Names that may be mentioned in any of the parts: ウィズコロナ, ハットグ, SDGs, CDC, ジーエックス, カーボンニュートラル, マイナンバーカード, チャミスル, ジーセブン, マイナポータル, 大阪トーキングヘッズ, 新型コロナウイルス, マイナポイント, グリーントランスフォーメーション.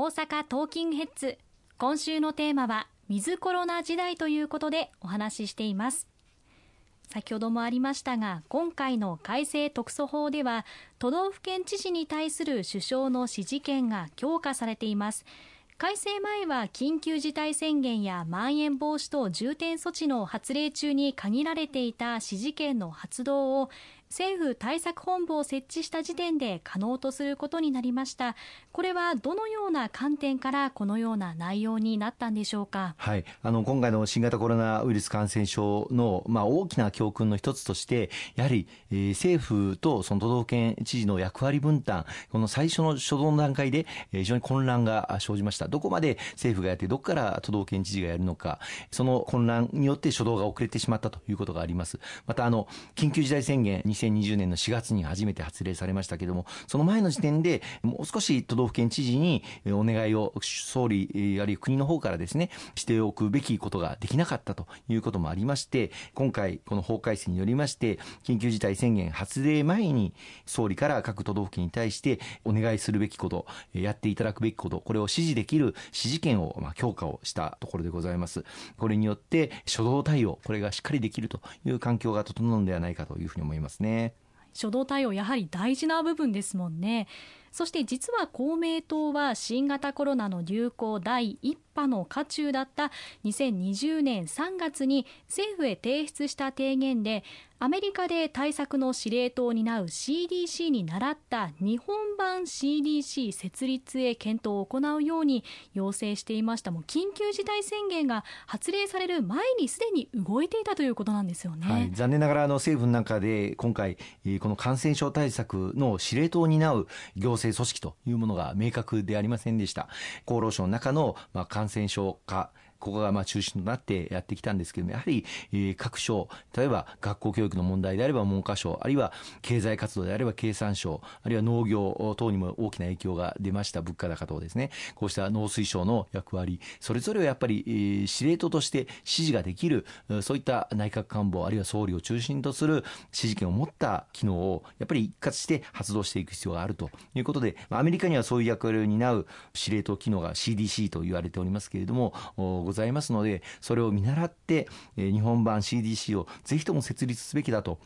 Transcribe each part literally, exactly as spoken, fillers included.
大阪トーキングヘッズ、今週のテーマはウィズコロナ時代ということでお話ししています。先ほどもありましたが、今回の改正特措法では都道府県知事に対する首相の指示権が強化されています。改正前は緊急事態宣言やまん延防止等重点措置の発令中に限られていた指示権の発動を政府対策本部を設置した時点で可能とすることになりました。これはどのような観点からこのような内容になったんでしょうか。はい、あの今回の新型コロナウイルス感染症の、まあ、大きな教訓の一つとして、やはり、えー、政府とその都道府県知事の役割分担、この最初の初動の段階で、えー、非常に混乱が生じました。どこまで政府がやってどこから都道県知事がやるのか、その混乱によって初動が遅れてしまったということがあります。またあの緊急事態宣言にせんにじゅうねんのしがつに初めて発令されましたけれども、その前の時点でもう少し都道府県知事にお願いを総理あるいは国の方からですねしておくべきことができなかったということもありまして、今回この法改正によりまして緊急事態宣言発令前に総理から各都道府県に対してお願いするべきこと、やっていただくべきこと、これを指示できる指示権を強化をしたところでございます。これによって初動対応、これがしっかりできるという環境が整うのではないかというふうに思いますね。初動対応、やはり大事な部分ですもんね。そして実は公明党は新型コロナの流行だいいっ波の渦中だったにせんにじゅうねんさんがつに政府へ提出した提言で、アメリカで対策の司令塔を担う シーディーシー に倣った日本版 シーディーシー 設立へ検討を行うように要請していました。もう緊急事態宣言が発令される前にすでに動いていたということなんですよね。はい、残念ながらあの政府の中で今回この感染症対策の司令塔を担う行政組織というものが明確でありませんでした。厚労省の中のまあ感染症科、ここがまあ中心となってやってきたんですけども、やはり各省、例えば学校教育の問題であれば文科省、あるいは経済活動であれば経産省、あるいは農業等にも大きな影響が出ました。物価高等ですね、こうした農水省の役割、それぞれをやっぱり司令塔として指示ができる、そういった内閣官房あるいは総理を中心とする指示権を持った機能をやっぱり一括して発動していく必要があるということで、アメリカにはそういう役割を担う司令塔機能が シーディーシー と言われておりますけれどもございますので、それを見習って日本版 シーディーシー をぜひとも設立すべきだと、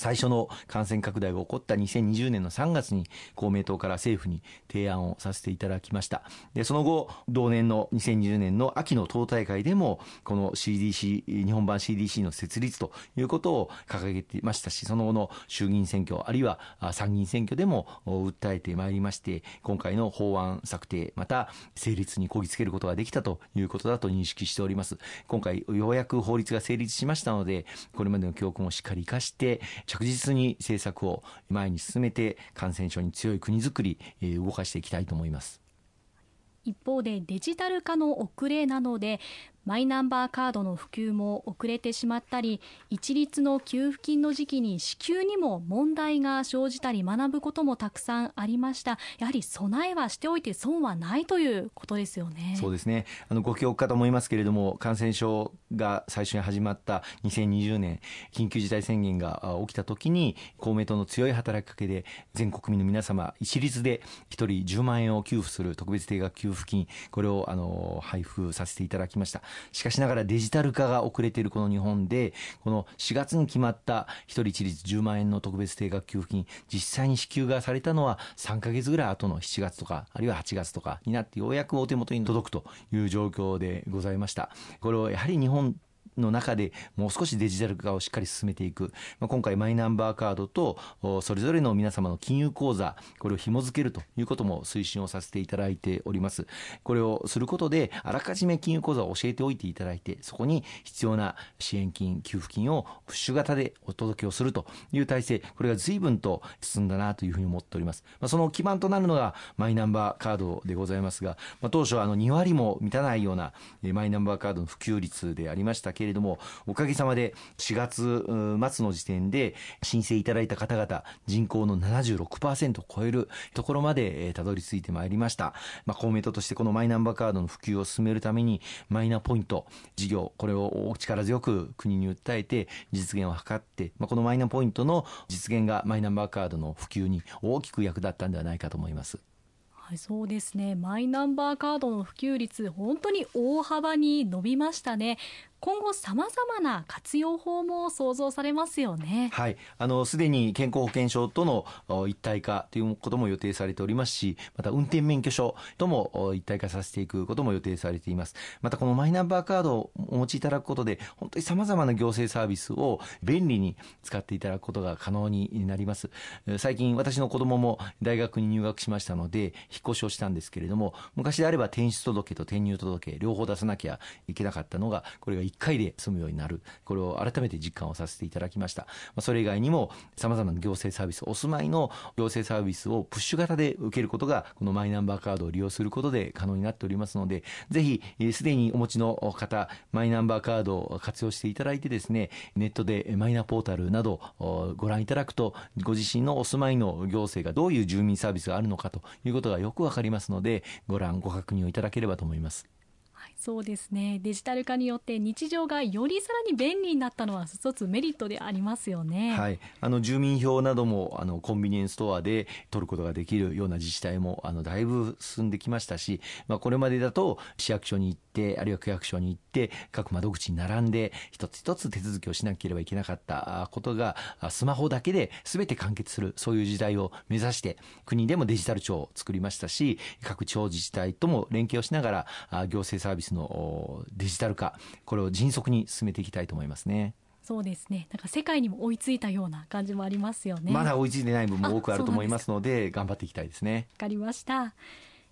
最初の感染拡大が起こったにせんにじゅうねんのさんがつに公明党から政府に提案をさせていただきました。でその後同年のにせんにじゅうねんの秋の党大会でもこの シーディーシー 日本版 シーディーシー の設立ということを掲げていましたし、その後の衆議院選挙あるいは参議院選挙でも訴えてまいりまして、今回の法案策定また成立にこぎつけることができたということだと認識しております。今回ようやく法律が成立しましたので、これまでの教訓をしっかり生かして着実に政策を前に進めて感染症に強い国づくり、えー、動かしていきたいと思います。一方でデジタル化の遅れなどでマイナンバーカードの普及も遅れてしまったり、一律の給付金の時期に支給にも問題が生じたり、学ぶこともたくさんありました。やはり備えはしておいて損はないということですよね。そうですね、あのご記憶かと思いますけれども、感染症が最初に始まったにせんにじゅうねん緊急事態宣言が起きた時に公明党の強い働きかけで全国民の皆様一律でひとりじゅうまんえんを給付する特別定額給付付金、これをあの配布させていただきました。しかしながらデジタル化が遅れているこの日本で、このしがつに決まったひとり一律じゅうまんえんの特別定額給付金、実際に支給がされたのはさんかげつぐらい後のしちがつとかあるいははちがつとかになって、ようやくお手元に届くという状況でございました。これをやはり日本の中でもう少しデジタル化をしっかり進めていく、まあ、今回マイナンバーカードとそれぞれの皆様の金融口座、これを紐付けるということも推進をさせていただいております。これをすることであらかじめ金融口座を教えておいていただいて、そこに必要な支援金給付金をプッシュ型でお届けをするという体制、これが随分と進んだなというふうに思っております。まあ、その基盤となるのがマイナンバーカードでございますが、まあ、当初はあのにわりも満たないようなマイナンバーカードの普及率でありましたけれどもけれども、おかげさまでしがつまつの時点で申請いただいた方々人口の ななじゅうろくパーセント を超えるところまでたどり着いてまいりました。まあ、公明党としてこのマイナンバーカードの普及を進めるためにマイナポイント事業、これを力強く国に訴えて実現を図って、まあ、このマイナポイントの実現がマイナンバーカードの普及に大きく役立ったんではないかと思います。はい、そうですね。マイナンバーカードの普及率、本当に大幅に伸びましたね。今後さまざまな活用法も想像されますよね。はい、あのすでに健康保険証との一体化ということも予定されておりますし、また運転免許証とも一体化させていくことも予定されています。またこのマイナンバーカードをお持ちいただくことで、本当にさまざまな行政サービスを便利に使っていただくことが可能になります。最近私の子供も大学に入学しましたので引っ越しをしたんですけれども、昔であれば転出届と転入届両方出さなきゃいけなかったのが、これがいっかいで済むようになる。これを改めて実感をさせていただきました。それ以外にもさまざまな行政サービス、お住まいの行政サービスをプッシュ型で受けることが、このマイナンバーカードを利用することで可能になっておりますので、ぜひすでにお持ちの方、マイナンバーカードを活用していただいてですね、ネットでマイナポータルなどご覧いただくと、ご自身のお住まいの行政がどういう住民サービスがあるのかということがよくわかりますので、ご覧ご確認をいただければと思います。そうですね。デジタル化によって日常がよりさらに便利になったのは一つメリットでありますよね。はい、あの住民票などもあのコンビニエンスストアで取ることができるような自治体もあのだいぶ進んできましたし、まあ、これまでだと市役所に行って、あるいは区役所に行って各窓口に並んで一つ一つ手続きをしなければいけなかったことが、スマホだけで全て完結する、そういう時代を目指して国でもデジタル庁を作りましたし、各地方自治体とも連携をしながら行政サービスのデジタル化、これを迅速に進めていきたいと思いますね。そうですね。なんか世界にも追いついたような感じもありますよね。まだ追いついてない部分も多くあると思いますので、頑張っていきたいですね。わかりました。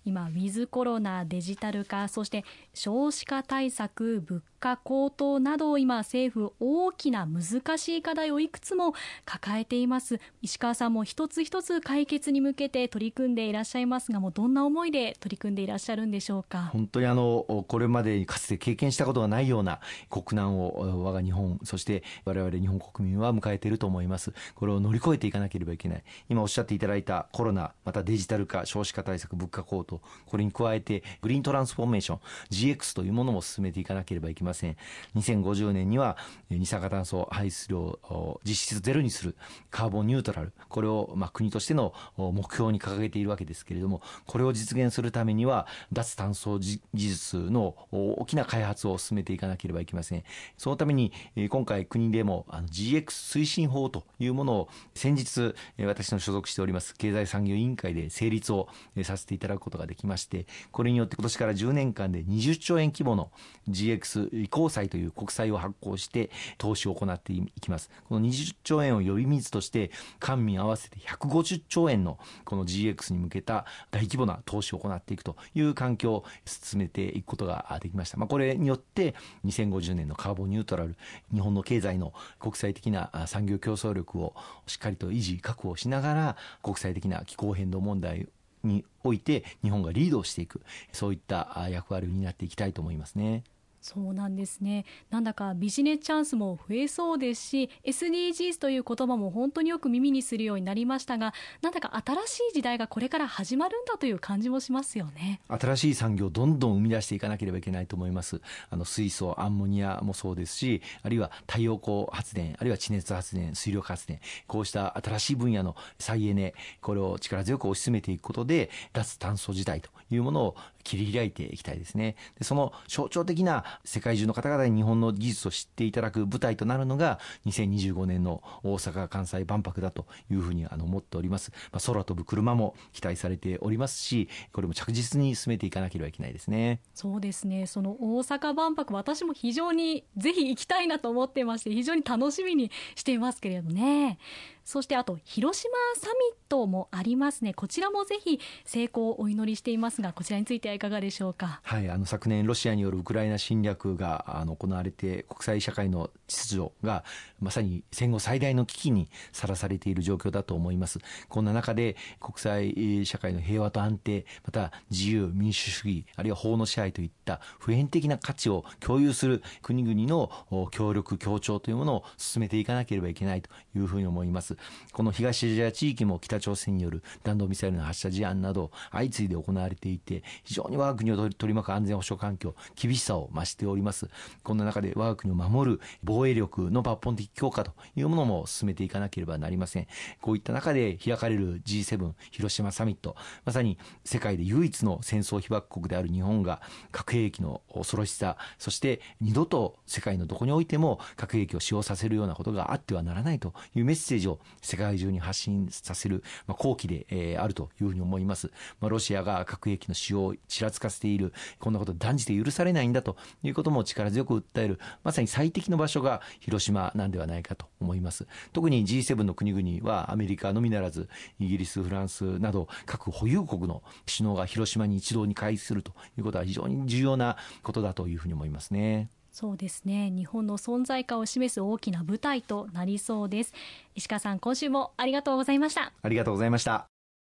今ウィズコロナ、デジタル化、そして少子化対策、物価高騰など、今政府大きな難しい課題をいくつも抱えています。石川さんも一つ一つ解決に向けて取り組んでいらっしゃいますが、もうどんな思いで取り組んでいらっしゃるんでしょうか。本当にあのこれまでかつて経験したことがないような国難を我が日本、そして我々日本国民は迎えていると思います。これを乗り越えていかなければいけない。今おっしゃっていただいたコロナ、またデジタル化、少子化対策、物価高騰、これに加えてグリーントランスフォーメーション ジーエックス というものも進めていかなければいけません。にせんごじゅうねんには二酸化炭素排出量を実質ゼロにする、カーボンニュートラル、これをまあ国としての目標に掲げているわけですけれども、これを実現するためには脱炭素技術の大きな開発を進めていかなければいけません。そのために今回国でも ジーエックス 推進法というものを先日、私の所属しております経済産業委員会で成立をさせていただくことができまして、これによって今年からじゅうねんかんでにじゅっちょうえん規模の ジーエックス 移行債という国債を発行して投資を行っていきます。このにじゅっちょうえんを呼び水として、官民合わせてひゃくごじゅっちょうえんのこの ジーエックス に向けた大規模な投資を行っていくという環境を進めていくことができました。まあ、これによってにせんごじゅうねんのカーボンニュートラル、日本の経済の国際的な産業競争力をしっかりと維持確保しながら、国際的な気候変動問題において日本がリードしていく、そういった役割になっていきたいと思いますね。そうなんですね。なんだかビジネスチャンスも増えそうですし、 エスディージーズ という言葉も本当によく耳にするようになりましたが、なんだか新しい時代がこれから始まるんだという感じもしますよね。新しい産業をどんどん生み出していかなければいけないと思います。あの水素、アンモニアもそうですし、あるいは太陽光発電、あるいは地熱発電、水力発電、こうした新しい分野の再エネ、これを力強く推し進めていくことで、脱炭素時代というものを切り開いていきたいですね。で、その象徴的な世界中の方々に日本の技術を知っていただく舞台となるのがにせんにじゅうごねんの大阪・関西万博だというふうにあの思っております。まあ、空飛ぶ車も期待されておりますし、これも着実に進めていかなければいけないですね。そうですね。その大阪万博、私も非常にぜひ行きたいなと思ってまして、非常に楽しみにしていますけれどね。そしてあと広島サミットもありますね。こちらもぜひ成功をお祈りしていますが、こちらについてはいかがでしょうか。はい、あの昨年ロシアによるウクライナ侵略があの行われて、国際社会の秩序がまさに戦後最大の危機にさらされている状況だと思います。こんな中で国際社会の平和と安定、また自由民主主義、あるいは法の支配といった普遍的な価値を共有する国々の協力協調というものを進めていかなければいけないというふうに思います。。この東アジア地域も北朝鮮による弾道ミサイルの発射事案など相次いで行われていて、非常に我が国を取り巻く安全保障環境厳しさを増しております。こんな中で我が国を守る防衛力の抜本的強化というものも進めていかなければなりません。こういった中で開かれる ジーセブン 広島サミット、まさに世界で唯一の戦争被爆国である日本が核兵器の恐ろしさ、そして二度と世界のどこにおいても核兵器を使用させるようなことがあってはならないというメッセージを世界中に発信させる、まあ、好機で、えー、あるというふうに思います。まあ、ロシアが核兵器の使用をちらつかせている、こんなこと断じて許されないんだということも力強く訴える、まさに最適の場所が広島なんではないかと思います。特に ジーセブン の国々はアメリカのみならずイギリス、フランスなど各保有国の首脳が広島に一堂に会するということは非常に重要なことだというふうに思いますね。そうですね、日本の存在感を示す大きな舞台となりそうです。石川さん、今週もありがとうございました。ありがとうございました。